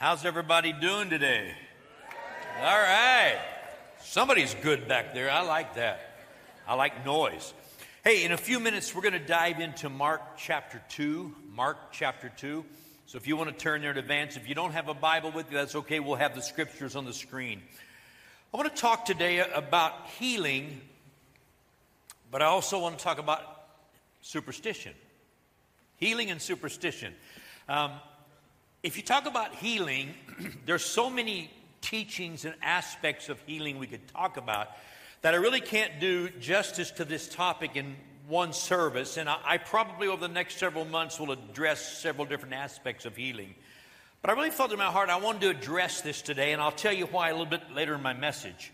How's everybody doing today? All right. Somebody's good back there. I like that. I like noise. Hey, in a few minutes, we're going to dive into Mark chapter 2. Mark chapter 2. So if you want to turn there in advance, if you don't have a Bible with you, that's okay. We'll have the scriptures on the screen. I want to talk today about healing, but I also want to talk about superstition. Healing and superstition. If you talk about healing, there's so many teachings and aspects of healing we could talk about that I really can't do justice to this topic in one service. And I probably over the next several months will address several different aspects of healing. But I really felt in my heart I wanted to address this today, and I'll tell you why a little bit later in my message.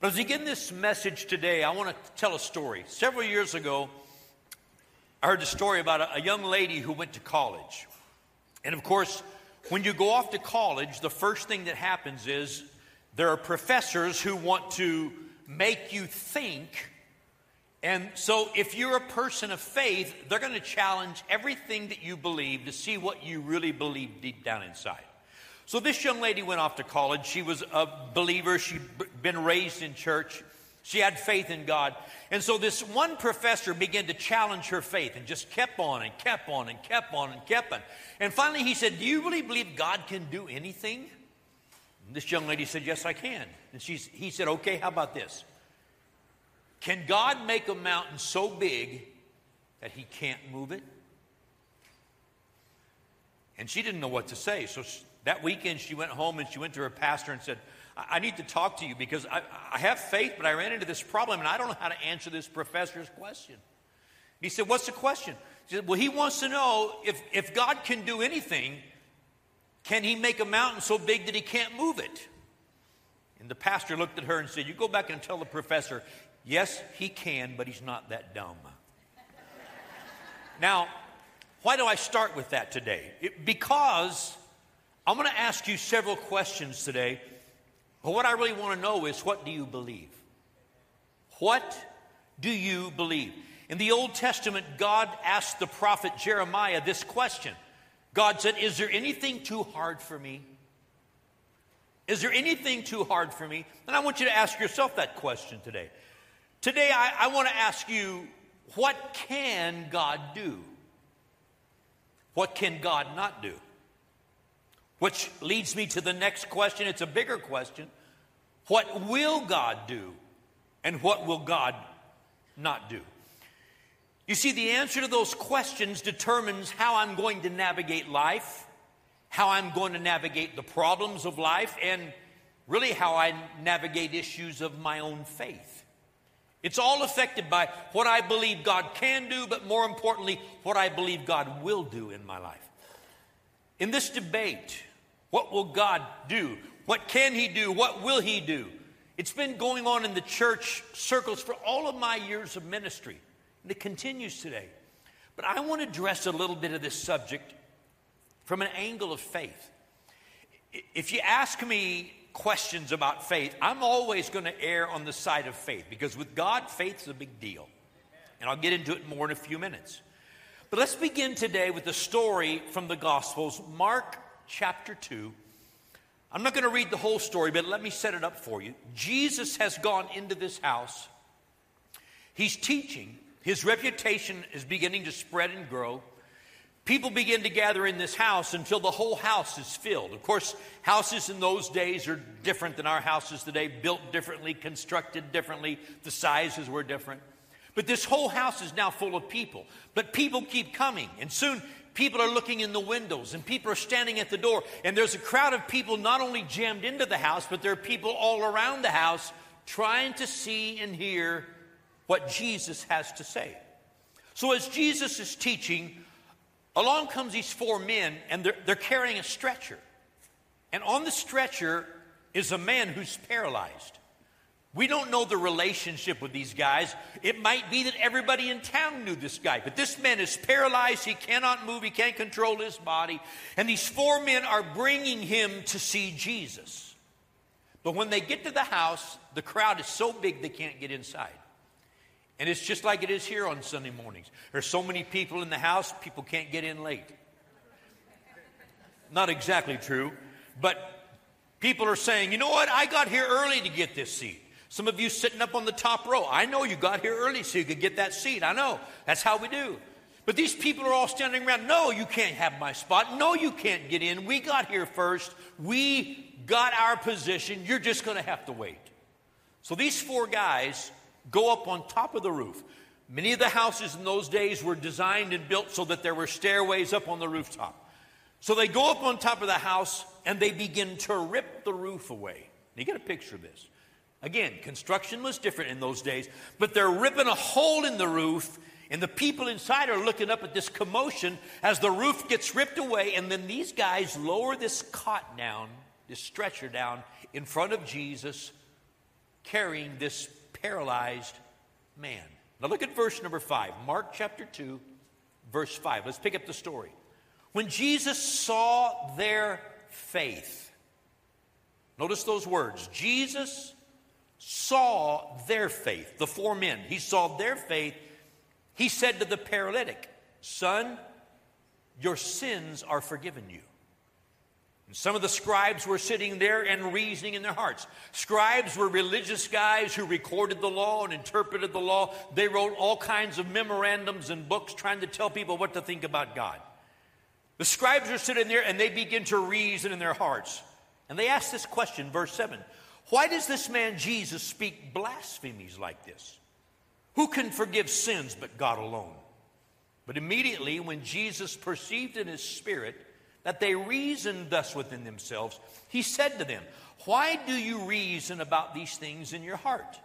But as we begin this message today, I want to tell a story. Several years ago, I heard a story about a young lady who went to college. And of course, when you go off to college, the first thing that happens is there are professors who want to make you think. And so if you're a person of faith, they're going to challenge everything that you believe to see what you really believe deep down inside. So this young lady went off to college. She was a believer. She'd been raised in church. She had faith in God. And so this one professor began to challenge her faith and just kept on and kept on and kept on and kept on. And finally he said, "Do you really believe God can do anything?" And this young lady said, "Yes, I can." And he said, "Okay, how about this? Can God make a mountain so big that he can't move it?" And she didn't know what to say. So that weekend she went home and she went to her pastor and said, "I need to talk to you because I have faith, but I ran into this problem and I don't know how to answer this professor's question." And he said, "What's the question?" She said, "Well, he wants to know if God can do anything, can he make a mountain so big that he can't move it?" And the pastor looked at her and said, "You go back and tell the professor, yes, he can, but he's not that dumb." Now, why do I start with that today? Because I'm going to ask you several questions today. But what I really want to know is, what do you believe? What do you believe? In the Old Testament, God asked the prophet Jeremiah this question. God said, "Is there anything too hard for me? Is there anything too hard for me?" And I want you to ask yourself that question today. Today, I want to ask you, what can God do? What can God not do? Which leads me to the next question. It's a bigger question. What will God do? And what will God not do? You see, the answer to those questions determines how I'm going to navigate life, how I'm going to navigate the problems of life, and really how I navigate issues of my own faith. It's all affected by what I believe God can do, but more importantly, what I believe God will do in my life. In this debate, what will God do? What can he do? What will he do? It's been going on in the church circles for all of my years of ministry, and it continues today. But I want to address a little bit of this subject from an angle of faith. If you ask me questions about faith, I'm always going to err on the side of faith, because with God, faith's a big deal. And I'll get into it more in a few minutes. But let's begin today with a story from the Gospels, Mark chapter 2. I'm not going to read the whole story, but let me set it up for you. Jesus has gone into this house. He's teaching. His reputation is beginning to spread and grow. People begin to gather in this house until the whole house is filled. Of course, houses in those days are different than our houses today, built differently, constructed differently. The sizes were different. But this whole house is now full of people. But people keep coming. And soon people are looking in the windows and people are standing at the door. And there's a crowd of people not only jammed into the house, but there are people all around the house trying to see and hear what Jesus has to say. So as Jesus is teaching, along comes these four men, and they're carrying a stretcher. And on the stretcher is a man who's paralyzed. We don't know the relationship with these guys. It might be that everybody in town knew this guy. But this man is paralyzed. He cannot move. He can't control his body. And these four men are bringing him to see Jesus. But when they get to the house, the crowd is so big they can't get inside. And it's just like it is here on Sunday mornings. There's so many people in the house, people can't get in late. not exactly true, but people are saying, you know what, I got here early to get this seat. Some of you sitting up on the top row, I know you got here early so you could get that seat. I know, that's how we do. But these people are all standing around, no, you can't have my spot. No, you can't get in. We got here first. We got our position. You're just going to have to wait. So these four guys go up on top of the roof. Many of the houses in those days were designed and built so that there were stairways up on the rooftop. So they go up on top of the house and they begin to rip the roof away. You get a picture of this. Again, construction was different in those days, but they're ripping a hole in the roof, and the people inside are looking up at this commotion as the roof gets ripped away, and then these guys lower this cot down, this stretcher down, in front of Jesus, carrying this paralyzed man. Now look at verse number 5, Mark chapter 2, verse 5. Let's pick up the story. When Jesus saw their faith, notice those words, Jesus saw their faith, the four men. He saw their faith. He said to the paralytic, son, your sins are forgiven you. And some of the scribes were sitting there and reasoning in their hearts. Scribes were religious guys who recorded the law and interpreted the law. They wrote all kinds of memorandums and books trying to tell people what to think about God. The scribes are sitting there and they begin to reason in their hearts. And they ask this question, verse 7. Why does this man Jesus speak blasphemies like this? Who can forgive sins but God alone? But immediately when Jesus perceived in his spirit that they reasoned thus within themselves, he said to them, why do you reason about these things in your heart?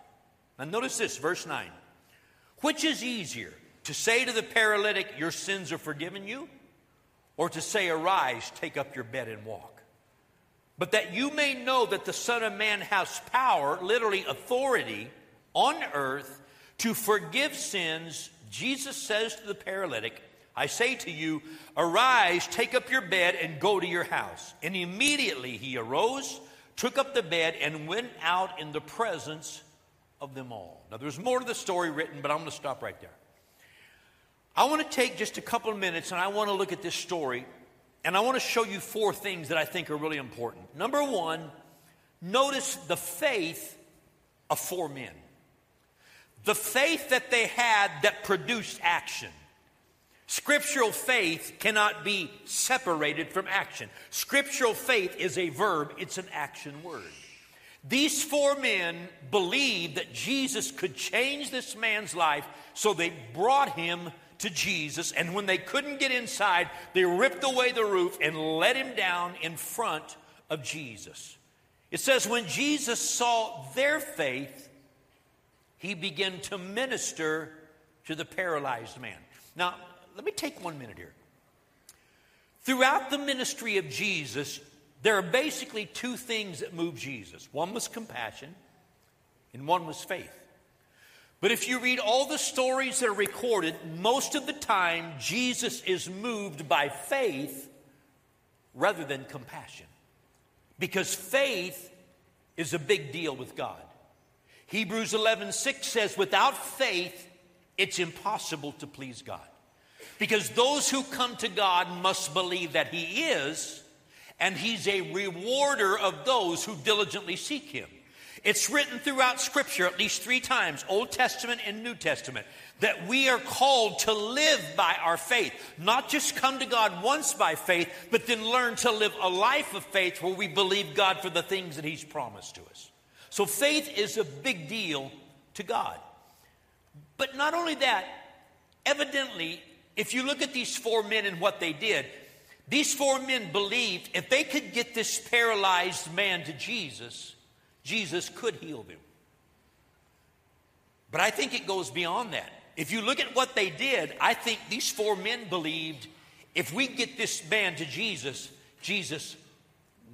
Now notice this, verse 9. Which is easier, to say to the paralytic, your sins are forgiven you, or to say, arise, take up your bed and walk? But that you may know that the Son of Man has power, literally authority, on earth to forgive sins, Jesus says to the paralytic, I say to you, arise, take up your bed, and go to your house. And immediately he arose, took up the bed, and went out in the presence of them all. Now, there's more to the story written, but I'm going to stop right there. I want to take just a couple of minutes, and I want to look at this story, and I want to show you four things that I think are really important. Number one, notice the faith of four men. The faith that they had that produced action. Scriptural faith cannot be separated from action. Scriptural faith is a verb, it's an action word. These four men believed that Jesus could change this man's life, so they brought him to Jesus, and when they couldn't get inside, they ripped away the roof and let him down in front of Jesus. It says, when Jesus saw their faith, he began to minister to the paralyzed man. Now, let me take 1 minute here. Throughout the ministry of Jesus, there are basically two things that move Jesus. One was compassion, and one was faith. But if you read all the stories that are recorded, most of the time, Jesus is moved by faith rather than compassion. Because faith is a big deal with God. Hebrews 11:6 says, without faith, it's impossible to please God. Because those who come to God must believe that he is, and he's a rewarder of those who diligently seek him. It's written throughout Scripture at least three times, Old Testament and New Testament, that we are called to live by our faith. Not just come to God once by faith, but then learn to live a life of faith where we believe God for the things that he's promised to us. So faith is a big deal to God. But not only that, evidently, if you look at these four men and what they did, these four men believed if they could get this paralyzed man to Jesus, Jesus could heal them. But I think it goes beyond that. If you look at what they did, I think these four men believed if we get this man to Jesus, Jesus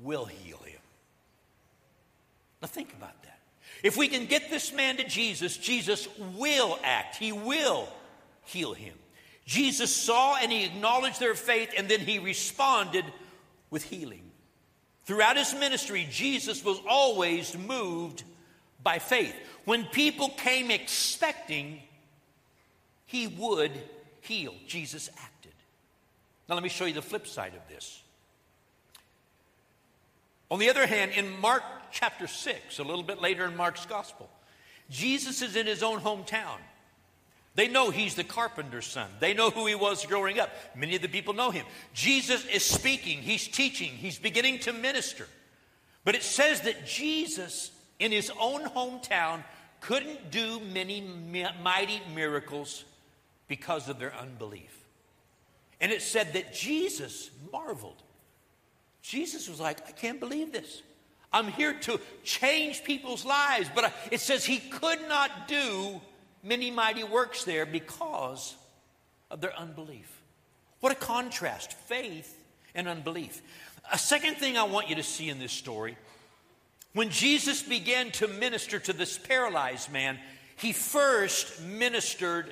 will heal him. Now think about that. If we can get this man to Jesus, Jesus will act. He will heal him. Jesus saw and he acknowledged their faith, and then he responded with healing. Throughout his ministry, Jesus was always moved by faith. When people came expecting he would heal, Jesus acted. Now let me show you the flip side of this. On the other hand, in Mark chapter 6, a little bit later in Mark's gospel, Jesus is in his own hometown. They know he's the carpenter's son. They know who he was growing up. Many of the people know him. Jesus is speaking. He's teaching. He's beginning to minister. But it says that Jesus in his own hometown couldn't do many mighty miracles because of their unbelief. And it said that Jesus marveled. Jesus was like, I can't believe this. I'm here to change people's lives. But it says he could not do many mighty works there because of their unbelief. What a contrast, faith and unbelief. A second thing I want you to see in this story, when Jesus began to minister to this paralyzed man, he first ministered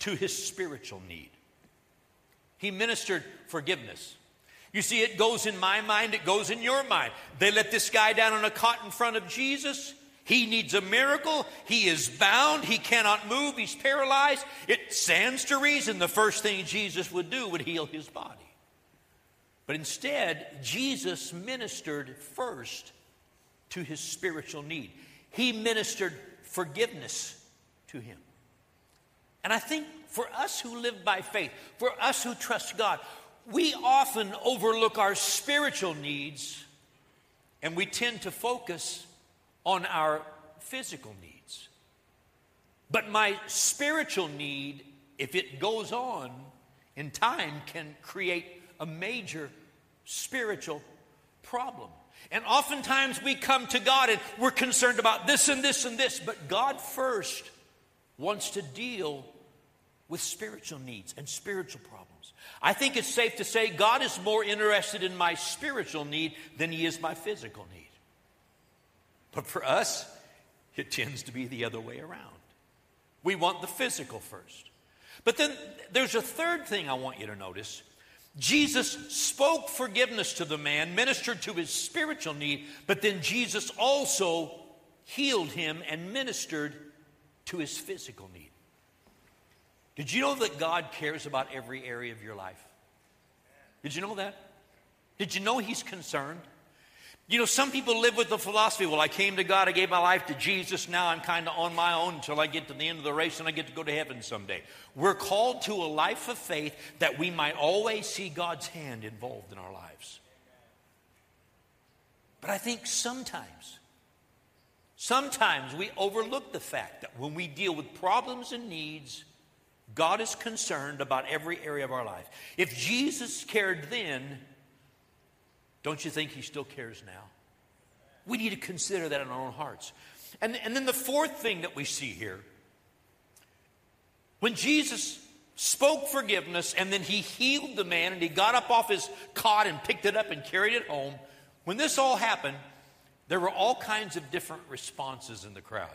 to his spiritual need. He ministered forgiveness. You see, it goes in my mind, it goes in your mind. They let this guy down on a cot in front of Jesus. He needs a miracle. He is bound. He cannot move. He's paralyzed. It stands to reason the first thing Jesus would do would heal his body. But instead, Jesus ministered first to his spiritual need. He ministered forgiveness to him. And I think for us who live by faith, for us who trust God, we often overlook our spiritual needs, and we tend to focus on our physical needs. But my spiritual need, if it goes on in time, can create a major spiritual problem. And oftentimes we come to God and we're concerned about this and this and this, but God first wants to deal with spiritual needs and spiritual problems. I think it's safe to say God is more interested in my spiritual need than he is my physical need. But for us, it tends to be the other way around. We want the physical first. But then there's a third thing I want you to notice. Jesus spoke forgiveness to the man, ministered to his spiritual need, but then Jesus also healed him and ministered to his physical need. Did you know that God cares about every area of your life? Did you know that? Did you know he's concerned? You know, some people live with the philosophy, well, I came to God, I gave my life to Jesus, now I'm kind of on my own until I get to the end of the race and I get to go to heaven someday. We're called to a life of faith that we might always see God's hand involved in our lives. But I think sometimes we overlook the fact that when we deal with problems and needs, God is concerned about every area of our life. If Jesus cared then, don't you think he still cares now? We need to consider that in our own hearts. And then the fourth thing that we see here, when Jesus spoke forgiveness and then he healed the man and he got up off his cot and picked it up and carried it home, when this all happened, there were all kinds of different responses in the crowd.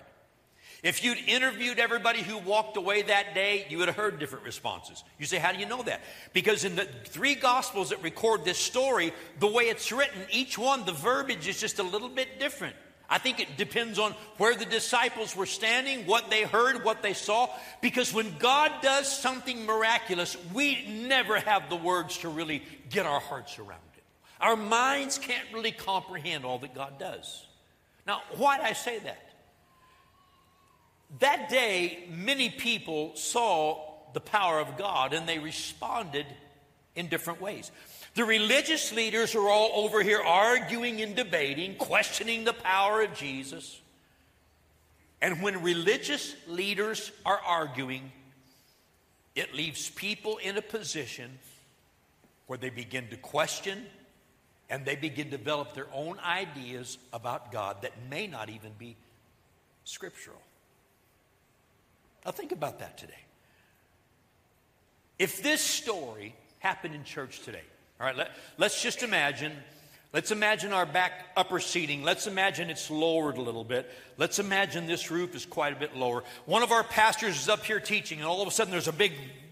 If you'd interviewed everybody who walked away that day, you would have heard different responses. You say, how do you know that? Because in the three Gospels that record this story, the way it's written, each one, the verbiage is just a little bit different. I think it depends on where the disciples were standing, what they heard, what they saw. Because when God does something miraculous, we never have the words to really get our hearts around it. Our minds can't really comprehend all that God does. Now, why did I say that? That day, many people saw the power of God and they responded in different ways. The religious leaders are all over here arguing and debating, questioning the power of Jesus. And when religious leaders are arguing, it leaves people in a position where they begin to question and they begin to develop their own ideas about God that may not even be scriptural. Now think about that today. If this story happened in church today, all right, let's just imagine. Let's imagine our back upper seating. Let's imagine it's lowered a little bit. Let's imagine this roof is quite a bit lower. One of our pastors is up here teaching, and all of a sudden there's a big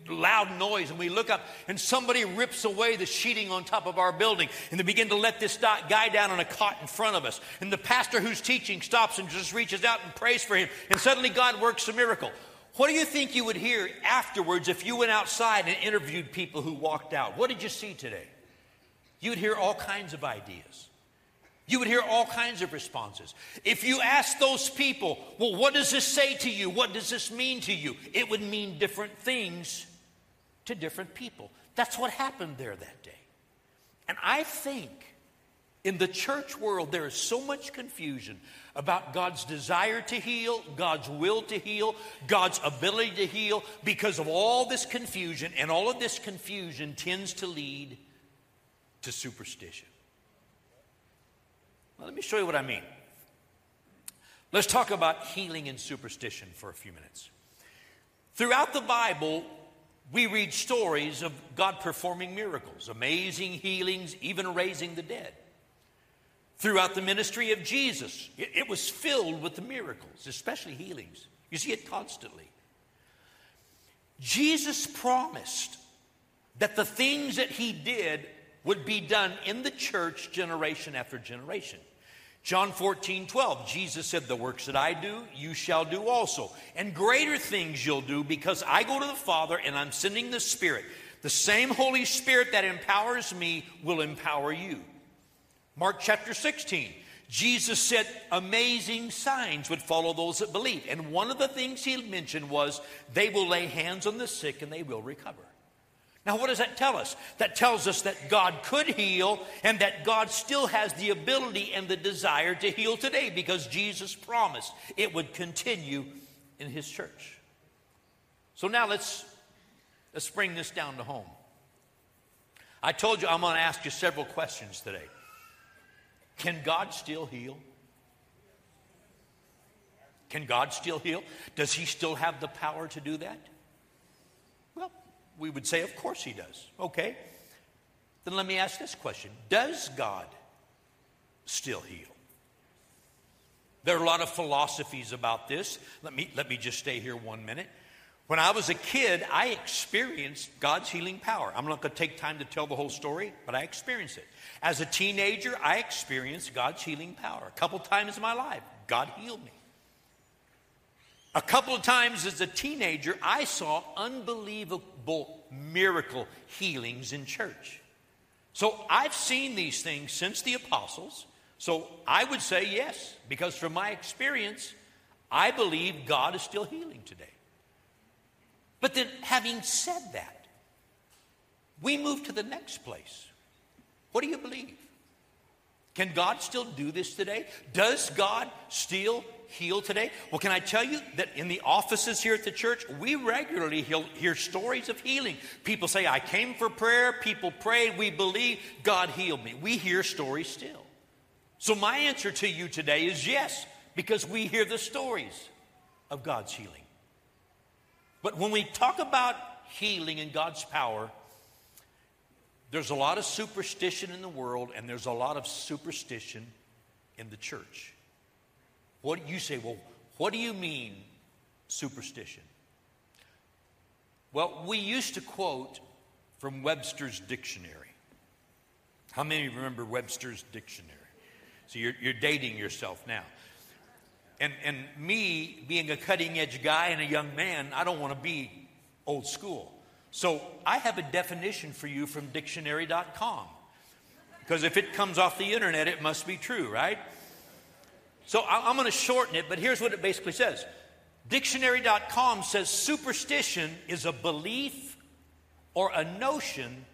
loud noise, and we look up, and somebody rips away the sheeting on top of our building, and they begin to let this guy down on a cot in front of us. And the pastor who's teaching stops and just reaches out and prays for him, and suddenly God works a miracle. What do you think you would hear afterwards if you went outside and interviewed people who walked out? What did you see today? You'd hear all kinds of ideas. You would hear all kinds of responses. If you ask those people, well, what does this say to you? What does this mean to you? It would mean different things to different people. That's what happened there that day. And I think in the church world, there is so much confusion about God's desire to heal, God's will to heal, God's ability to heal, because of all this confusion, and all of this confusion tends to lead to superstition. Let me show you what I mean. Let's talk about healing and superstition for a few minutes. Throughout the Bible, we read stories of God performing miracles, amazing healings, even raising the dead. Throughout the ministry of Jesus, it was filled with the miracles, especially healings. You see it constantly. Jesus promised that the things that he did would be done in the church generation after generation. John 14:12, Jesus said, "The works that I do, you shall do also. And greater things you'll do because I go to the Father and I'm sending the Spirit. The same Holy Spirit that empowers me will empower you." Mark chapter 16, Jesus said amazing signs would follow those that believe. And one of the things he mentioned was they will lay hands on the sick and they will recover. Now, what does that tell us? That tells us that God could heal and that God still has the ability and the desire to heal today because Jesus promised it would continue in his church. So now let's bring this down to home. I told you I'm going to ask you several questions today. Can God still heal? Can God still heal? Does he still have the power to do that? We would say, of course he does. Okay. Then let me ask this question. Does God still heal? There are a lot of philosophies about this. Let me just stay here 1 minute. When I was a kid, I experienced God's healing power. I'm not going to take time to tell the whole story, but I experienced it. As a teenager, I experienced God's healing power. A couple times in my life, God healed me. A couple of times as a teenager, I saw unbelievable miracle healings in church. So I've seen these things since the apostles. So I would say yes, because from my experience, I believe God is still healing today. But then having said that, we move to the next place. What do you believe? Can God still do this today? Does God still heal today? Well, can I tell you that in the offices here at the church, we regularly hear stories of healing. People say, I came for prayer, people prayed, we believe, God healed me. We hear stories still. So my answer to you today is yes, because we hear the stories of God's healing. But when we talk about healing and God's power, there's a lot of superstition in the world, and there's a lot of superstition in the church. What you say, well, what do you mean superstition? Well, we used to quote from Webster's Dictionary. How many of you remember Webster's Dictionary? So you're dating yourself now. And me, being a cutting-edge guy and a young man, I don't want to be old school. So I have a definition for you from dictionary.com. Because if it comes off the internet, it must be true, right? So I'm going to shorten it, but here's what it basically says. Dictionary.com says superstition is a belief or a notion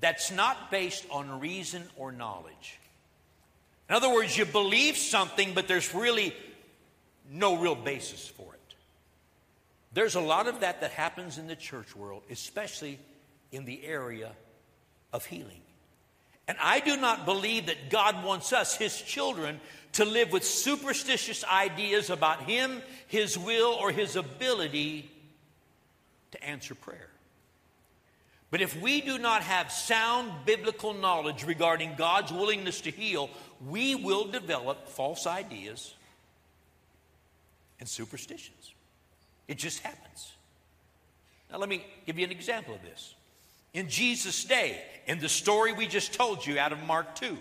that's not based on reason or knowledge. In other words, you believe something, but there's really no real basis for it. There's a lot of that happens in the church world, especially in the area of healing. And I do not believe that God wants us, his children, to live with superstitious ideas about him, his will, or his ability to answer prayer. But if we do not have sound biblical knowledge regarding God's willingness to heal, we will develop false ideas and superstitions. It just happens. Now, let me give you an example of this. In Jesus' day, in the story we just told you out of Mark 2,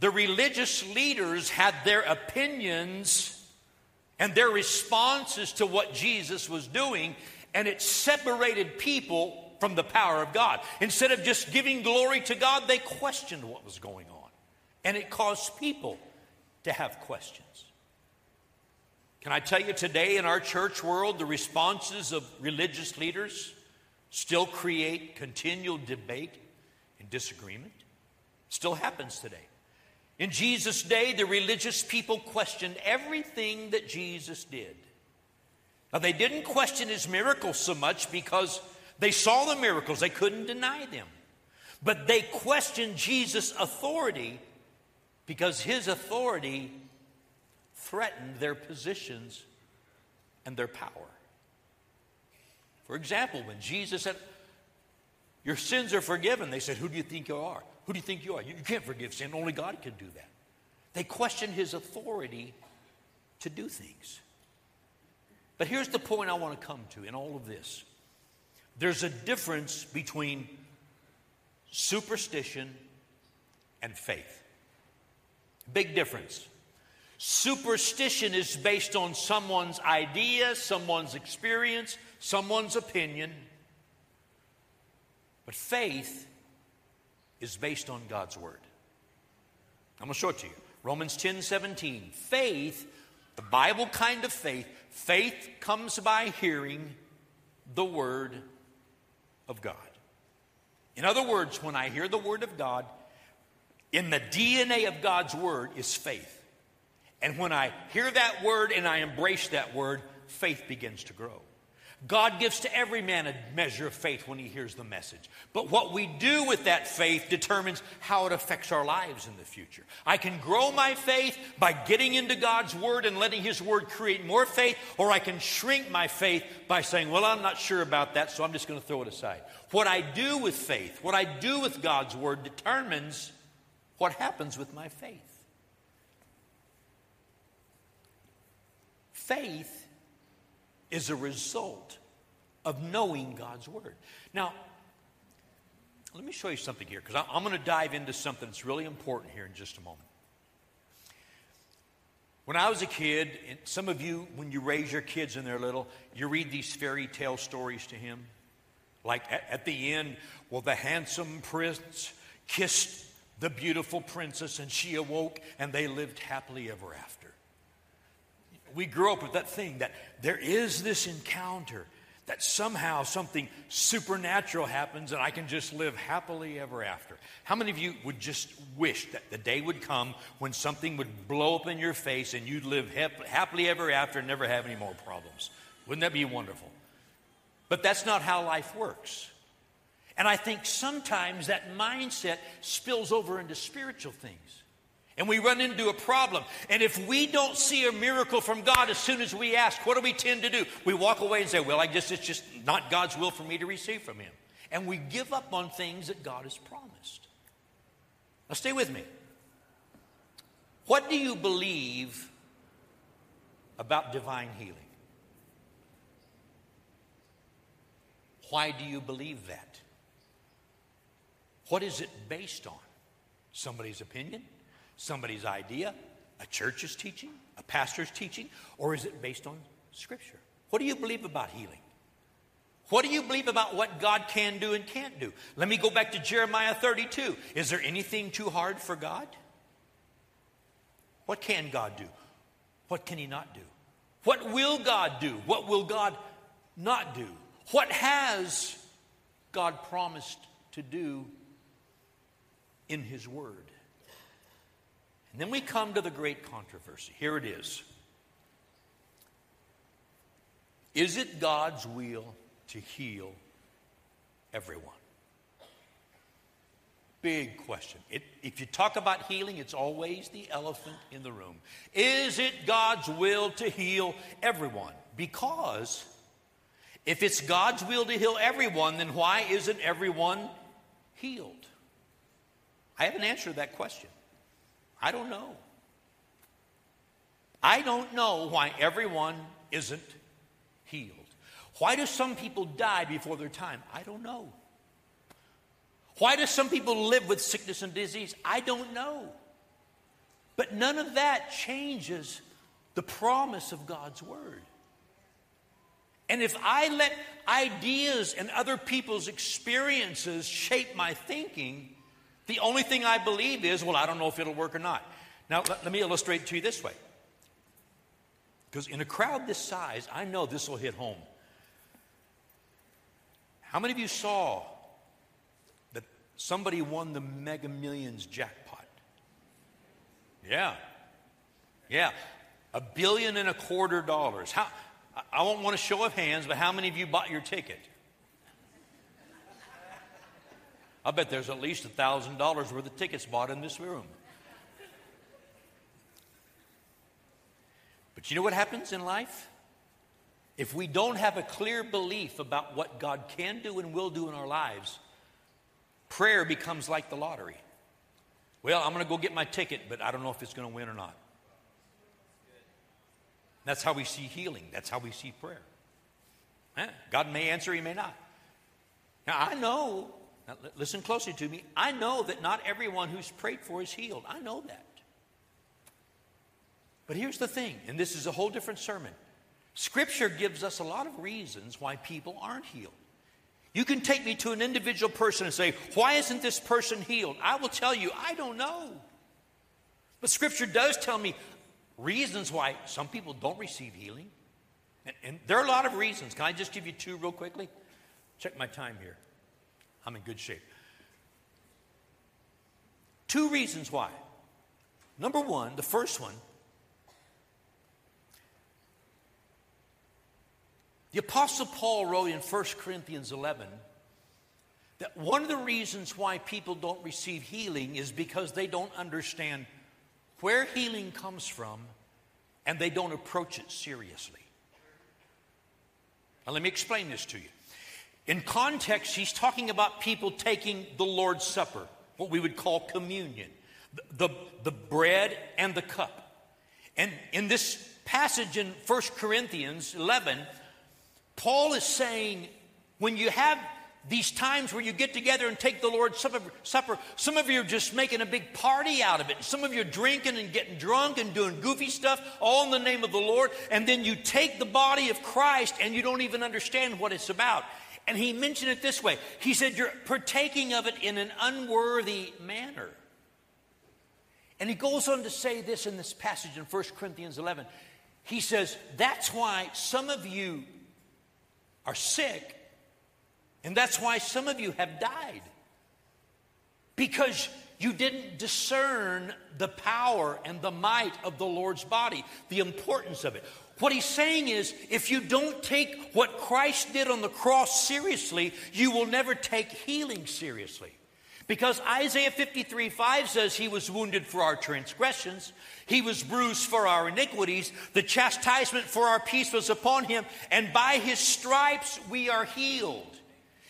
the religious leaders had their opinions and their responses to what Jesus was doing, and it separated people from the power of God. Instead of just giving glory to God, they questioned what was going on. and it caused people to have questions. Can I tell you today in our church world, the responses of religious leaders still create continual debate and disagreement? Still happens today. In Jesus' day, the religious people questioned everything that Jesus did. Now, they didn't question his miracles so much because they saw the miracles. They couldn't deny them. But they questioned Jesus' authority because his authority threatened their positions and their power. For example, when Jesus said, "Your sins are forgiven," they said, "Who do you think you are? Who do you think you are? You can't forgive sin. Only God can do that." They questioned his authority to do things. But here's the point I want to come to in all of this. There's a difference between superstition and faith. Big difference. Superstition is based on someone's idea, someone's experience, someone's opinion. But faith is based on God's word. I'm going to show it to you. Romans 10:17. Faith, the Bible kind of faith, faith comes by hearing the word of God. In other words, when I hear the word of God, in the DNA of God's word is faith. And when I hear that word and I embrace that word, faith begins to grow. God gives to every man a measure of faith when he hears the message. But what we do with that faith determines how it affects our lives in the future. I can grow my faith by getting into God's word and letting his word create more faith, or I can shrink my faith by saying, well, I'm not sure about that, so I'm just going to throw it aside. What I do with faith, what I do with God's word determines what happens with my faith. Faith is a result of knowing God's word. Now, let me show you something here, because I'm going to dive into something that's really important here in just a moment. When I was a kid, and some of you, when you raise your kids and they're little, you read these fairy tale stories to him. Like at the end, well, the handsome prince kissed the beautiful princess and she awoke and they lived happily ever after. We grew up with that thing that there is this encounter that somehow something supernatural happens and I can just live happily ever after. How many of you would just wish that the day would come when something would blow up in your face and you'd live happily ever after and never have any more problems? Wouldn't that be wonderful? But that's not how life works. And I think sometimes that mindset spills over into spiritual things. And we run into a problem. And if we don't see a miracle from God as soon as we ask, what do we tend to do? We walk away and say, well, I guess it's just not God's will for me to receive from him. And we give up on things that God has promised. Now stay with me. What do you believe about divine healing? Why do you believe that? What is it based on? Somebody's opinion? Somebody's idea, a church's teaching, a pastor's teaching, or is it based on Scripture? What do you believe about healing? What do you believe about what God can do and can't do? Let me go back to Jeremiah 32. Is there anything too hard for God? What can God do? What can he not do? What will God do? What will God not do? What has God promised to do in his word? And then we come to the great controversy. Here it is. Is it God's will to heal everyone? Big question. If you talk about healing, it's always the elephant in the room. Is it God's will to heal everyone? Because if it's God's will to heal everyone, then why isn't everyone healed? I have an answer to that question. I don't know. I don't know why everyone isn't healed. Why do some people die before their time? I don't know. Why do some people live with sickness and disease? I don't know. But none of that changes the promise of God's word. And if I let ideas and other people's experiences shape my thinking, The only thing I believe is, well, I don't know if it'll work or not. Now, let me illustrate it to you this way. Because in a crowd this size, I know this will hit home. How many of you saw that somebody won the Mega Millions jackpot? Yeah. $1.25 billion. How? I won't want a show of hands, but how many of you bought your ticket? I bet there's at least $1,000 worth of tickets bought in this room. But you know what happens in life? If we don't have a clear belief about what God can do and will do in our lives, prayer becomes like the lottery. Well, I'm going to go get my ticket, but I don't know if it's going to win or not. That's how we see healing. That's how we see prayer. God may answer, he may not. Now, listen closely to me. I know that not everyone who's prayed for is healed. I know that. But here's the thing, and this is a whole different sermon. Scripture gives us a lot of reasons why people aren't healed. You can take me to an individual person and say, why isn't this person healed? I will tell you, I don't know. But Scripture does tell me reasons why some people don't receive healing. And there are a lot of reasons. Can I just give you two real quickly? Check my time here. I'm in good shape. Two reasons why. Number one, the first one, the Apostle Paul wrote in 1 Corinthians 11 that one of the reasons why people don't receive healing is because they don't understand where healing comes from and they don't approach it seriously. Now, let me explain this to you. In context, he's talking about people taking the Lord's Supper, what we would call communion, the bread and the cup. And in this passage in 1 Corinthians 11, Paul is saying, when you have these times where you get together and take the Lord's Supper, some of you are just making a big party out of it. Some of you are drinking and getting drunk and doing goofy stuff, all in the name of the Lord. And then you take the body of Christ and you don't even understand what it's about. And he mentioned it this way. He said, you're partaking of it in an unworthy manner. And he goes on to say this in this passage in 1 Corinthians 11. He says, that's why some of you are sick, and that's why some of you have died, because you didn't discern the power and the might of the Lord's body, the importance of it. What he's saying is, if you don't take what Christ did on the cross seriously, you will never take healing seriously. Because Isaiah 53:5 says he was wounded for our transgressions. He was bruised for our iniquities. The chastisement for our peace was upon him. And by his stripes we are healed.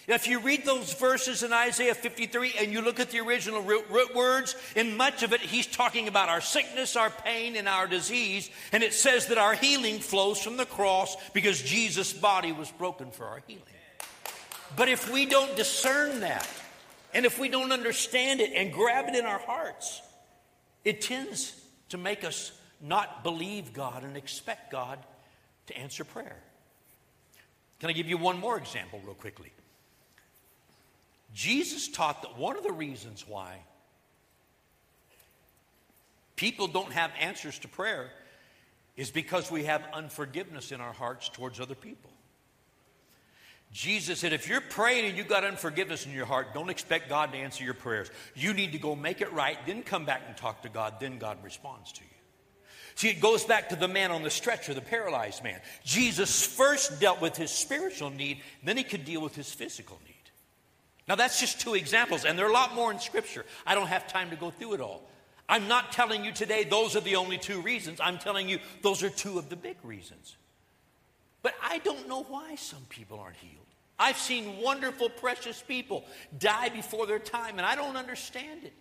If you read those verses in Isaiah 53 and you look at the original root words, in much of it he's talking about our sickness, our pain, and our disease. And it says that our healing flows from the cross because Jesus' body was broken for our healing. But if we don't discern that, and if we don't understand it and grab it in our hearts, it tends to make us not believe God and expect God to answer prayer. Can I give you one more example real quickly? Jesus taught that one of the reasons why people don't have answers to prayer is because we have unforgiveness in our hearts towards other people. Jesus said, if you're praying and you've got unforgiveness in your heart, don't expect God to answer your prayers. You need to go make it right, then come back and talk to God, then God responds to you. See, it goes back to the man on the stretcher, the paralyzed man. Jesus first dealt with his spiritual need, then he could deal with his physical need. Now, that's just two examples, and there are a lot more in Scripture. I don't have time to go through it all. I'm not telling you today those are the only two reasons. I'm telling you those are two of the big reasons. But I don't know why some people aren't healed. I've seen wonderful, precious people die before their time, and I don't understand it.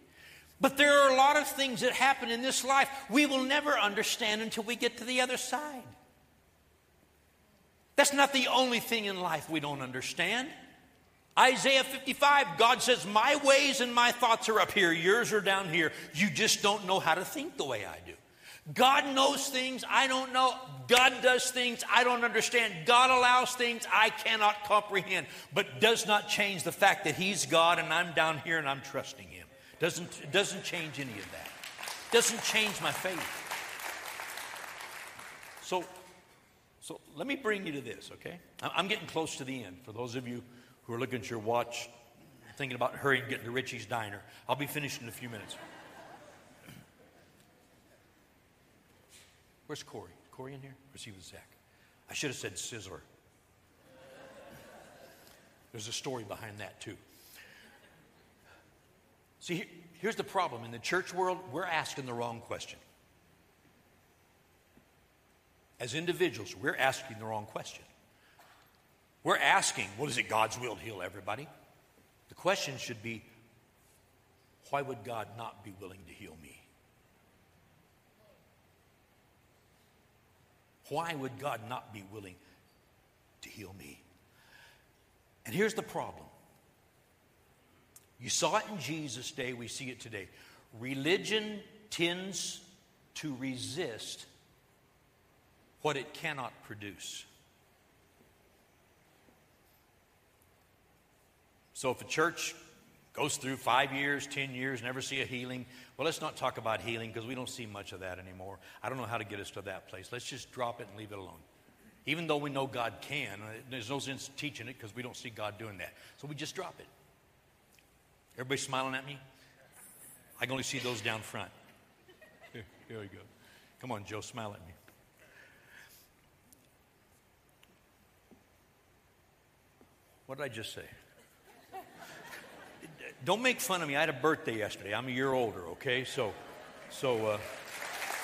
But there are a lot of things that happen in this life we will never understand until we get to the other side. That's not the only thing in life we don't understand. Isaiah 55, God says, my ways and my thoughts are up here, yours are down here. You just don't know how to think the way I do. God knows things I don't know. God does things I don't understand. God allows things I cannot comprehend, but does not change the fact that he's God and I'm down here and I'm trusting him. Doesn't change any of that. Doesn't change my faith. So let me bring you to this, okay? I'm getting close to the end. For those of you who are looking at your watch, thinking about hurrying and getting to Richie's Diner, I'll be finished in a few minutes. Where's Corey? Is Corey in here? Or is he with Zach? I should have said Sizzler. There's a story behind that, too. See, here's the problem. In the church world, we're asking the wrong question. As individuals, we're asking the wrong question. We're asking, well, is it God's will to heal everybody? The question should be, why would God not be willing to heal me? Why would God not be willing to heal me? And here's the problem. You saw it in Jesus' day, we see it today. Religion tends to resist what it cannot produce. So if a church goes through 5 years, 10 years, never see a healing, well, let's not talk about healing because we don't see much of that anymore. I don't know how to get us to that place. Let's just drop it and leave it alone. Even though we know God can, there's no sense teaching it because we don't see God doing that. So we just drop it. Everybody smiling at me? I can only see those down front. Here we go. Come on, Joe, smile at me. What did I just say? Don't make fun of me. I had a birthday yesterday. I'm a year older, okay? So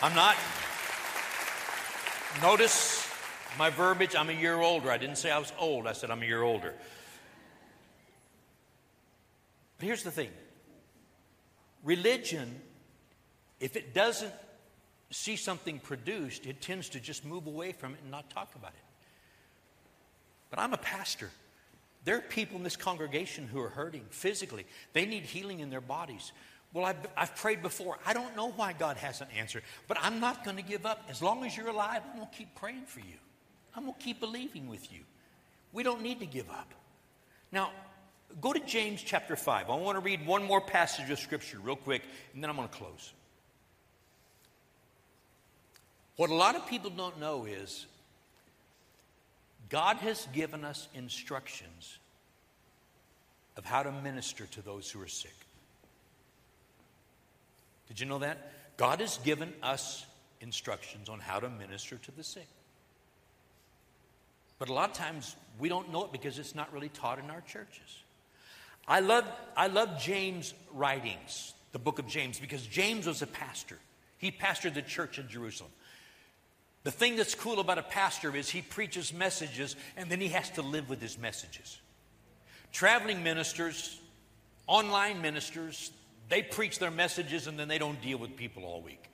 I'm not. Notice my verbiage. I'm a year older. I didn't say I was old. I said I'm a year older. But here's the thing. Religion, if it doesn't see something produced, it tends to just move away from it and not talk about it. But I'm a pastor. There are people in this congregation who are hurting physically. They need healing in their bodies. Well, I've prayed before. I don't know why God hasn't answered, but I'm not going to give up. As long as you're alive, I'm going to keep praying for you. I'm going to keep believing with you. We don't need to give up. Now, go to James chapter 5. I want to read one more passage of Scripture real quick, and then I'm going to close. What a lot of people don't know is God has given us instructions of how to minister to those who are sick. Did you know that? God has given us instructions on how to minister to the sick. But a lot of times we don't know it because it's not really taught in our churches. I love James' writings, the book of James, because James was a pastor. He pastored the church in Jerusalem. The thing that's cool about a pastor is he preaches messages and then he has to live with his messages. Traveling ministers, online ministers, they preach their messages and then they don't deal with people all week.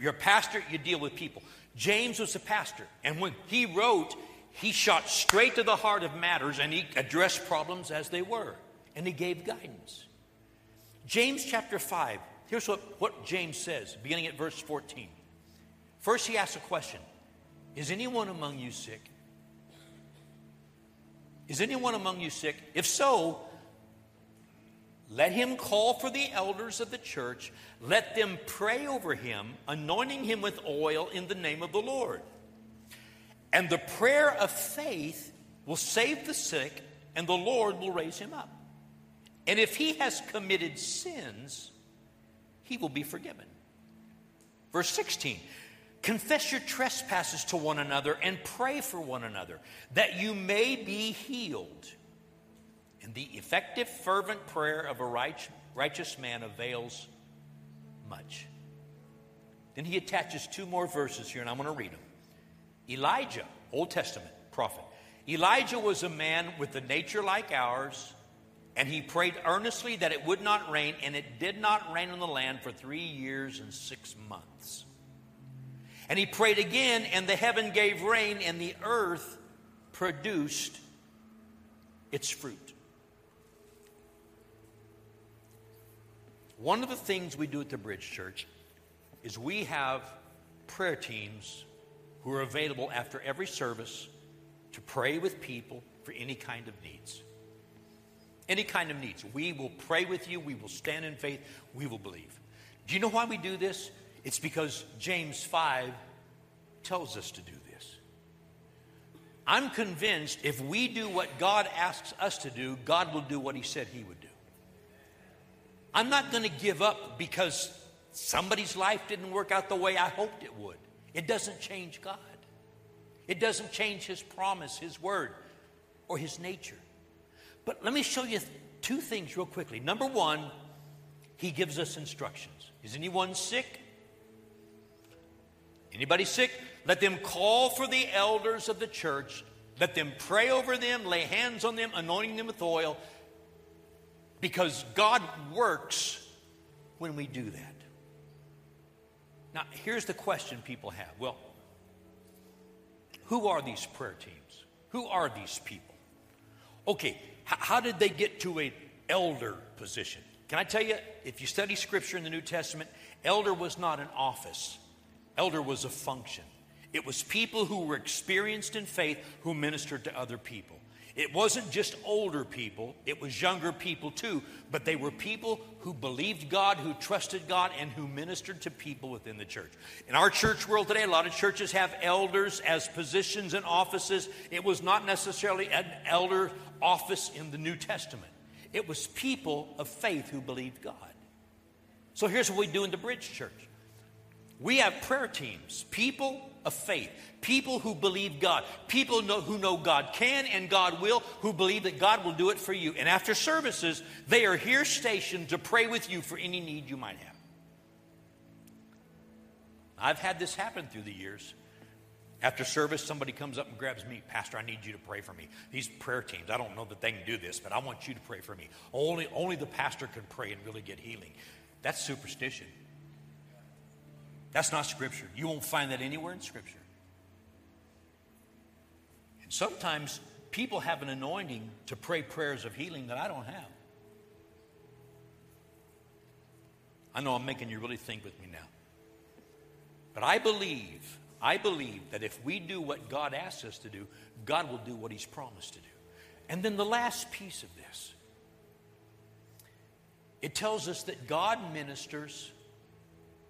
You're a pastor, you deal with people. James was a pastor, and when he wrote, he shot straight to the heart of matters and he addressed problems as they were, and he gave guidance. James chapter 5, here's what James says, beginning at verse 14. First, he asks a question. Is anyone among you sick? Is anyone among you sick? If so, let him call for the elders of the church. Let them pray over him, anointing him with oil in the name of the Lord. And the prayer of faith will save the sick, and the Lord will raise him up. And if he has committed sins, he will be forgiven. Verse 16. Confess your trespasses to one another and pray for one another that you may be healed. And the effective, fervent prayer of a righteous man avails much. Then he attaches two more verses here, and I'm going to read them. Elijah, Old Testament prophet. Elijah was a man with a nature like ours, and he prayed earnestly that it would not rain, and it did not rain on the land for 3 years and 6 months. And he prayed again, and the heaven gave rain, and the earth produced its fruit. One of the things we do at the Bridge Church is we have prayer teams who are available after every service to pray with people for any kind of needs. any kind of needs. We will pray with you. We will stand in faith. We will believe. Do you know why we do this? It's because James 5 tells us to do this. I'm convinced if we do what God asks us to do, God will do what he said he would do. I'm not going to give up because somebody's life didn't work out the way I hoped it would. It doesn't change God. It doesn't change his promise, his word, or his nature. But let me show you two things real quickly. Number one, he gives us instructions. Is anyone sick? Anybody sick? Let them call for the elders of the church. Let them pray over them, lay hands on them, anointing them with oil. Because God works when we do that. Now, here's the question people have. Well, who are these prayer teams? Who are these people? Okay, how did they get to an elder position? Can I tell you, if you study Scripture in the New Testament, elder was not an office. Elder was a function. It was people who were experienced in faith who ministered to other people. It wasn't just older people, it was younger people too, but they were people who believed God, who trusted God, and who ministered to people within the church. In our church world today, a lot of churches have elders as positions and offices. It was not necessarily an elder office in the New Testament. It was people of faith who believed God. So here's what we do in the Bridge Church. We have prayer teams, people of faith, people who believe God, people who know God can and God will, who believe that God will do it for you. And after services, they are here stationed to pray with you for any need you might have. I've had this happen through the years. After service, somebody comes up and grabs me. Pastor, I need you to pray for me. These prayer teams, I don't know that they can do this, but I want you to pray for me. Only the pastor can pray and really get healing. That's superstition. That's not Scripture. You won't find that anywhere in Scripture. And sometimes people have an anointing to pray prayers of healing that I don't have. I know I'm making you really think with me now. But I believe that if we do what God asks us to do, God will do what he's promised to do. And then the last piece of this, it tells us that God ministers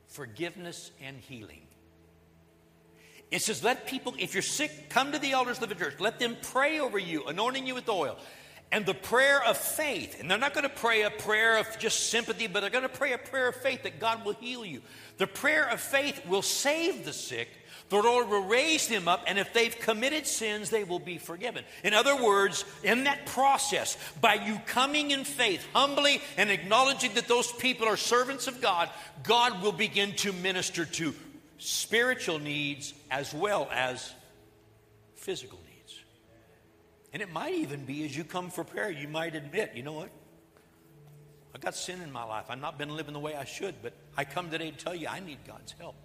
forgiveness and healing. It says, let people, if you're sick, come to the elders of the church. Let them pray over you, anointing you with oil. And the prayer of faith, and they're not going to pray a prayer of just sympathy, but they're going to pray a prayer of faith that God will heal you. The prayer of faith will save the sick. The Lord will raise them up, and if they've committed sins, they will be forgiven. In other words, in that process, by you coming in faith, humbly, and acknowledging that those people are servants of God, God will begin to minister to spiritual needs as well as physical needs. And it might even be as you come for prayer, you might admit, you know what? I've got sin in my life. I've not been living the way I should, but I come today to tell you I need God's help.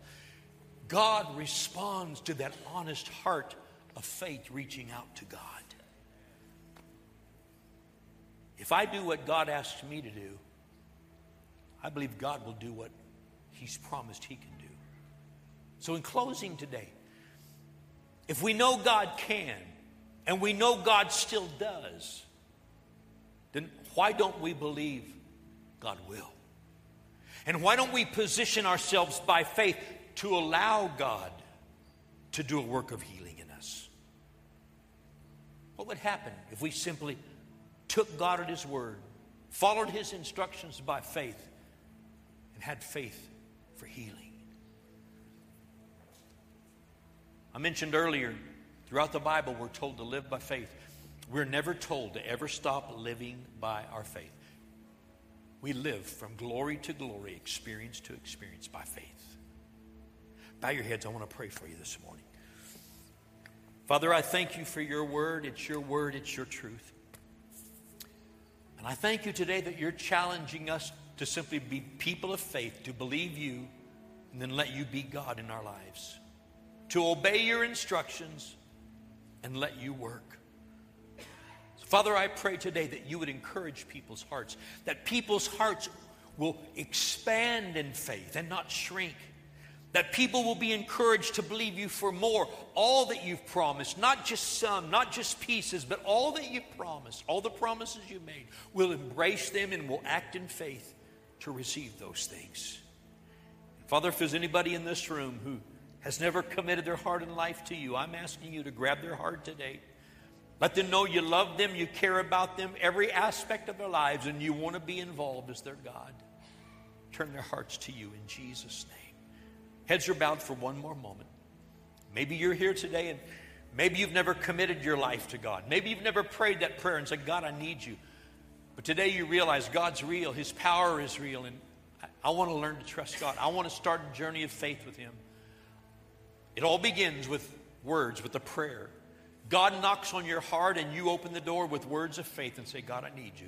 God responds to that honest heart of faith reaching out to God. If I do what God asks me to do, I believe God will do what he's promised he can do. So in closing today, if we know God can and we know God still does, then why don't we believe God will? And why don't we position ourselves by faith to allow God to do a work of healing in us? What would happen if we simply took God at his word, followed his instructions by faith, and had faith for healing? I mentioned earlier, throughout the Bible, we're told to live by faith. We're never told to ever stop living by our faith. We live from glory to glory, experience to experience by faith. Bow your heads. I want to pray for you this morning. Father, I thank you for your word. It's your word. It's your truth. And I thank you today that you're challenging us to simply be people of faith, to believe you, and then let you be God in our lives, to obey your instructions and let you work. So, Father, I pray today that you would encourage people's hearts, that people's hearts will expand in faith and not shrink. that people will be encouraged to believe you for more, all that you've promised, not just some, not just pieces, but all that you've promised, all the promises you made. We'll embrace them and we'll act in faith to receive those things. And Father, if there's anybody in this room who has never committed their heart and life to you, I'm asking you to grab their heart today. Let them know you love them, you care about them, every aspect of their lives, and you want to be involved as their God. Turn their hearts to you in Jesus' name. Heads are bowed for one more moment. Maybe you're here today and maybe you've never committed your life to God. Maybe you've never prayed that prayer and said, God, I need you. But today you realize God's real. His power is real. And I want to learn to trust God. I want to start a journey of faith with Him. It all begins with words, with a prayer. God knocks on your heart and you open the door with words of faith and say, God, I need you.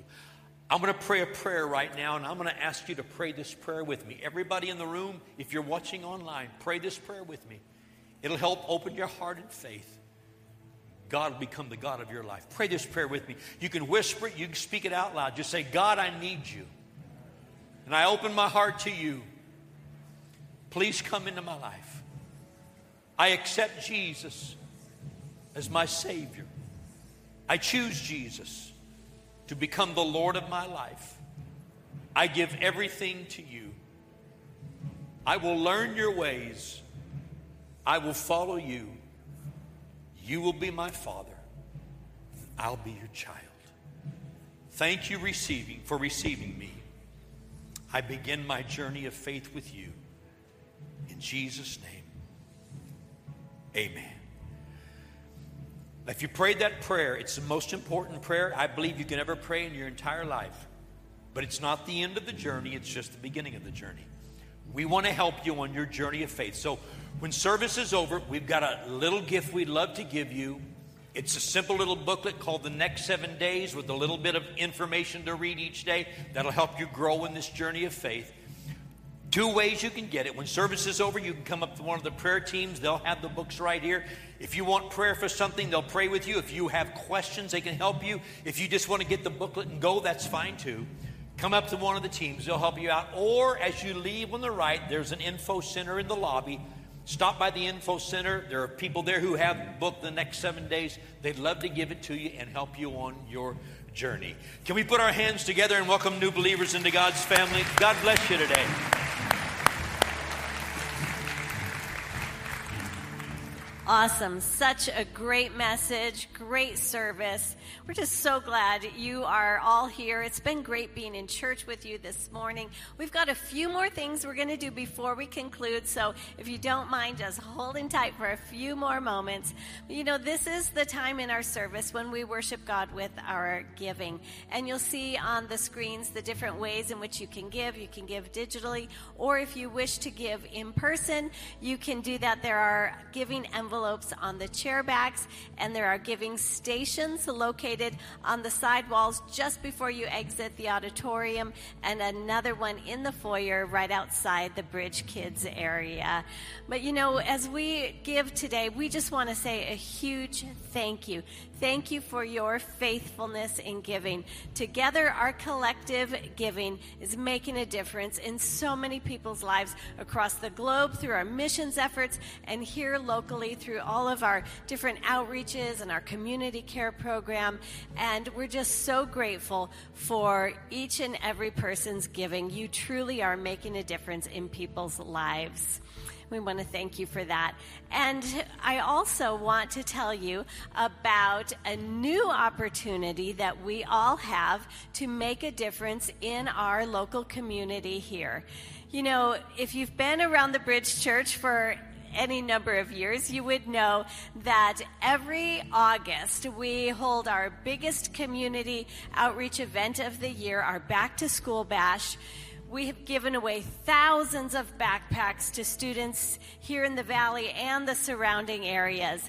I'm going to pray a prayer right now, and I'm going to ask you to pray this prayer with me. Everybody in the room, if you're watching online, pray this prayer with me. It'll help open your heart in faith. God will become the God of your life. Pray this prayer with me. You can whisper it. You can speak it out loud. Just say, God, I need you, and I open my heart to you. Please come into my life. I accept Jesus as my Savior. I choose Jesus to become the Lord of my life. I give everything to you. I will learn your ways. I will follow you. You will be my Father. I'll be your child. Thank you for receiving me. I begin my journey of faith with you. In Jesus' name, amen. If you prayed that prayer, it's the most important prayer I believe you can ever pray in your entire life. But it's not the end of the journey. It's just the beginning of the journey. We want to help you on your journey of faith. So when service is over, we've got a little gift we'd love to give you. It's a simple little booklet called The Next 7 Days with a little bit of information to read each day that'll help you grow in this journey of faith. Two ways you can get it. When service is over, you can come up to one of the prayer teams. They'll have the books right here. If you want prayer for something, they'll pray with you. If you have questions, they can help you. If you just want to get the booklet and go, that's fine too. Come up to one of the teams. They'll help you out. Or as you leave on the right, there's an info center in the lobby. Stop by the info center. There are people there who have booked The Next 7 Days. They'd love to give it to you and help you on your journey. Can we put our hands together and welcome new believers into God's family? God bless you today. Awesome. Such a great message, great service. We're just so glad you are all here. It's been great being in church with you this morning. We've got a few more things we're going to do before we conclude. So if you don't mind just holding tight for a few more moments. You know, this is the time in our service when we worship God with our giving. And you'll see on the screens the different ways in which you can give. You can give digitally, or if you wish to give in person, you can do that. There are giving envelopes on the chair backs, and there are giving stations located on the side walls just before you exit the auditorium, and another one in the foyer right outside the Bridge Kids area. But you know, as we give today, we just want to say a huge thank you. Thank you for your faithfulness in giving. Together, our collective giving is making a difference in so many people's lives across the globe through our missions efforts, and here locally through all of our different outreaches and our community care program. And we're just so grateful for each and every person's giving. You truly are making a difference in people's lives. We want to thank you for that. And I also want to tell you about a new opportunity that we all have to make a difference in our local community here. You know, if you've been around the Bridge Church for any number of years, you would know that every August we hold our biggest community outreach event of the year, our Back to School Bash. We have given away thousands of backpacks to students here in the valley and the surrounding areas.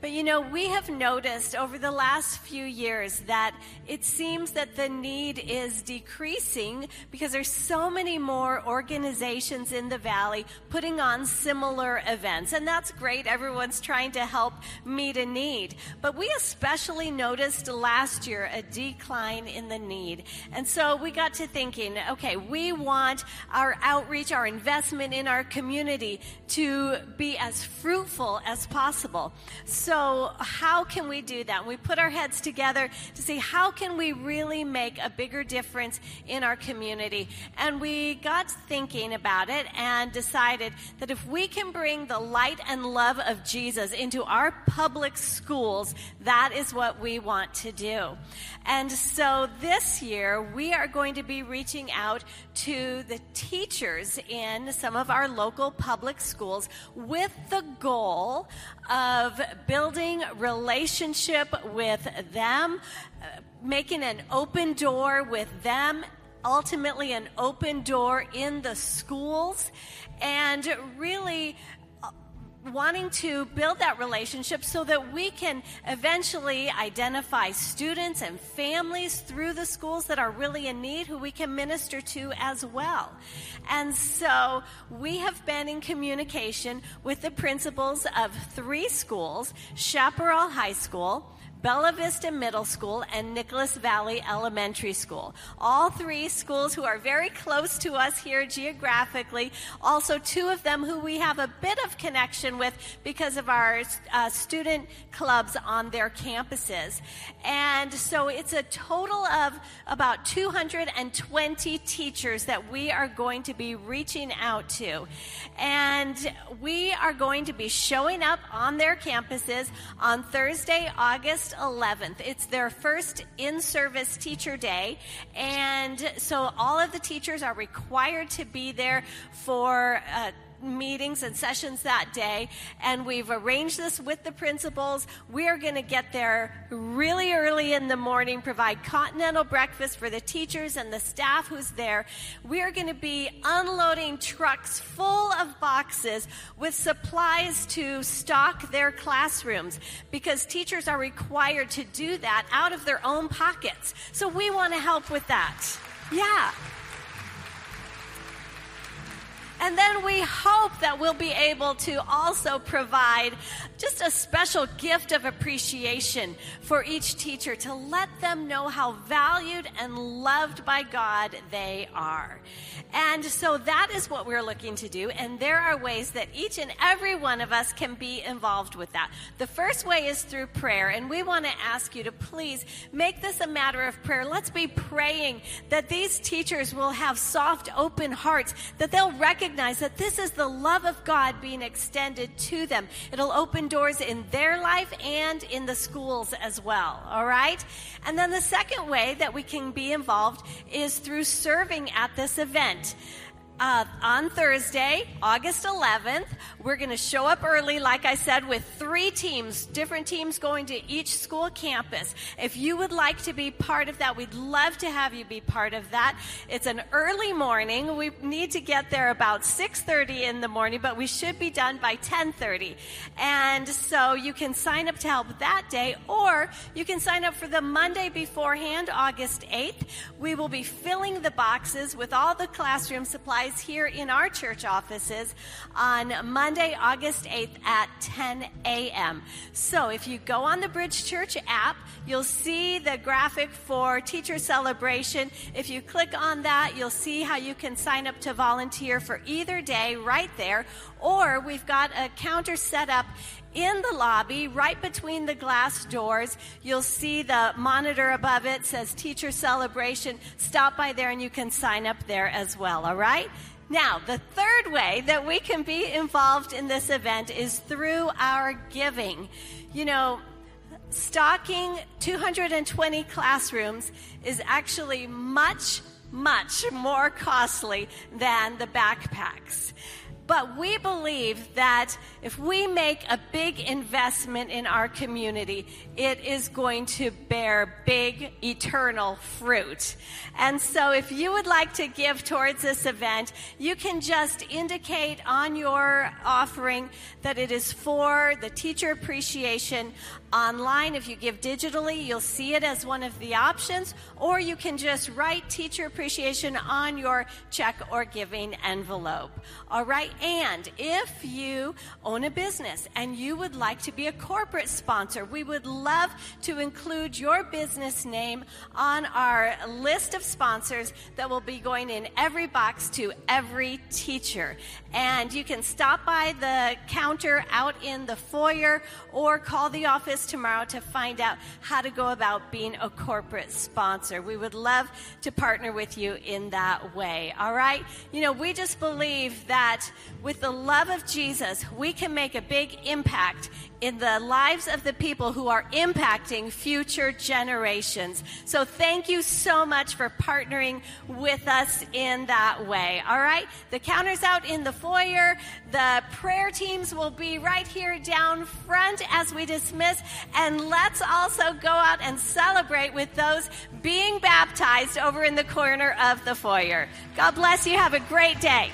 But you know, we have noticed over the last few years that it seems that the need is decreasing because there's so many more organizations in the Valley putting on similar events. And that's great. Everyone's trying to help meet a need. But we especially noticed last year a decline in the need. And so we got to thinking, okay, we want our outreach, our investment in our community to be as fruitful as possible. So how can we do that? We put our heads together to see how can we really make a bigger difference in our community. And we got thinking about it and decided that if we can bring the light and love of Jesus into our public schools, that is what we want to do. And so this year, we are going to be reaching out to the teachers in some of our local public schools with the goal of building relationship with them, making an open door with them, ultimately an open door in the schools, and really wanting to build that relationship so that we can eventually identify students and families through the schools that are really in need who we can minister to as well. And so we have been in communication with the principals of three schools, Chaparral High School, Bella Vista Middle School, and Nicholas Valley Elementary School. All three schools who are very close to us here geographically. Also two of them who we have a bit of connection with because of our student clubs on their campuses. And so it's a total of about 220 teachers that we are going to be reaching out to. And we are going to be showing up on their campuses on Thursday, August 11th. It's their first in-service teacher day, and so all of the teachers are required to be there for meetings and sessions that day, and we've arranged this with the principals. We are going to get there really early in the morning, provide continental breakfast for the teachers and the staff who's there. We are going to be unloading trucks full of boxes with supplies to stock their classrooms because teachers are required to do that out of their own pockets. So we want to help with that. Yeah. And then we hope that we'll be able to also provide just a special gift of appreciation for each teacher to let them know how valued and loved by God they are. And so that is what we're looking to do. And there are ways that each and every one of us can be involved with that. The first way is through prayer. And we want to ask you to please make this a matter of prayer. Let's be praying that these teachers will have soft, open hearts, that they'll recognize that this is the love of God being extended to them. It'll open doors in their life and in the schools as well, all right? And then the second way that we can be involved is through serving at this event. On Thursday, August 11th, we're going to show up early, like I said, with three teams, different teams going to each school campus. If you would like to be part of that, we'd love to have you be part of that. It's an early morning. We need to get there about 6:30 in the morning, but we should be done by 10:30. And so you can sign up to help that day, or you can sign up for the Monday beforehand, August 8th. We will be filling the boxes with all the classroom supplies here in our church offices on Monday, August 8th at 10 a.m. So if you go on the Bridge Church app, you'll see the graphic for Teacher Celebration. If you click on that, you'll see how you can sign up to volunteer for either day right there, or we've got a counter set up in the lobby, right between the glass doors. You'll see the monitor above it says Teacher Celebration. Stop by there and you can sign up there as well, all right? Now, the third way that we can be involved in this event is through our giving. You know, stocking 220 classrooms is actually much, much more costly than the backpacks. But we believe that if we make a big investment in our community, it is going to bear big, eternal fruit. And so if you would like to give towards this event, you can just indicate on your offering that it is for the Teacher Appreciation Online. If you give digitally, you'll see it as one of the options, or you can just write Teacher Appreciation on your check or giving envelope. All right, and if you own a business and you would like to be a corporate sponsor, we would love to include your business name on our list of sponsors that will be going in every box to every teacher. And you can stop by the counter out in the foyer or call the office tomorrow to find out how to go about being a corporate sponsor. We would love to partner with you in that way. All right? You know, we just believe that with the love of Jesus, we can make a big impact in the lives of the people who are impacting future generations. So thank you so much for partnering with us in that way. All right? The counter's out in the foyer. The prayer teams will be right here down front as we dismiss. And let's also go out and celebrate with those being baptized over in the corner of the foyer. God bless you. Have a great day.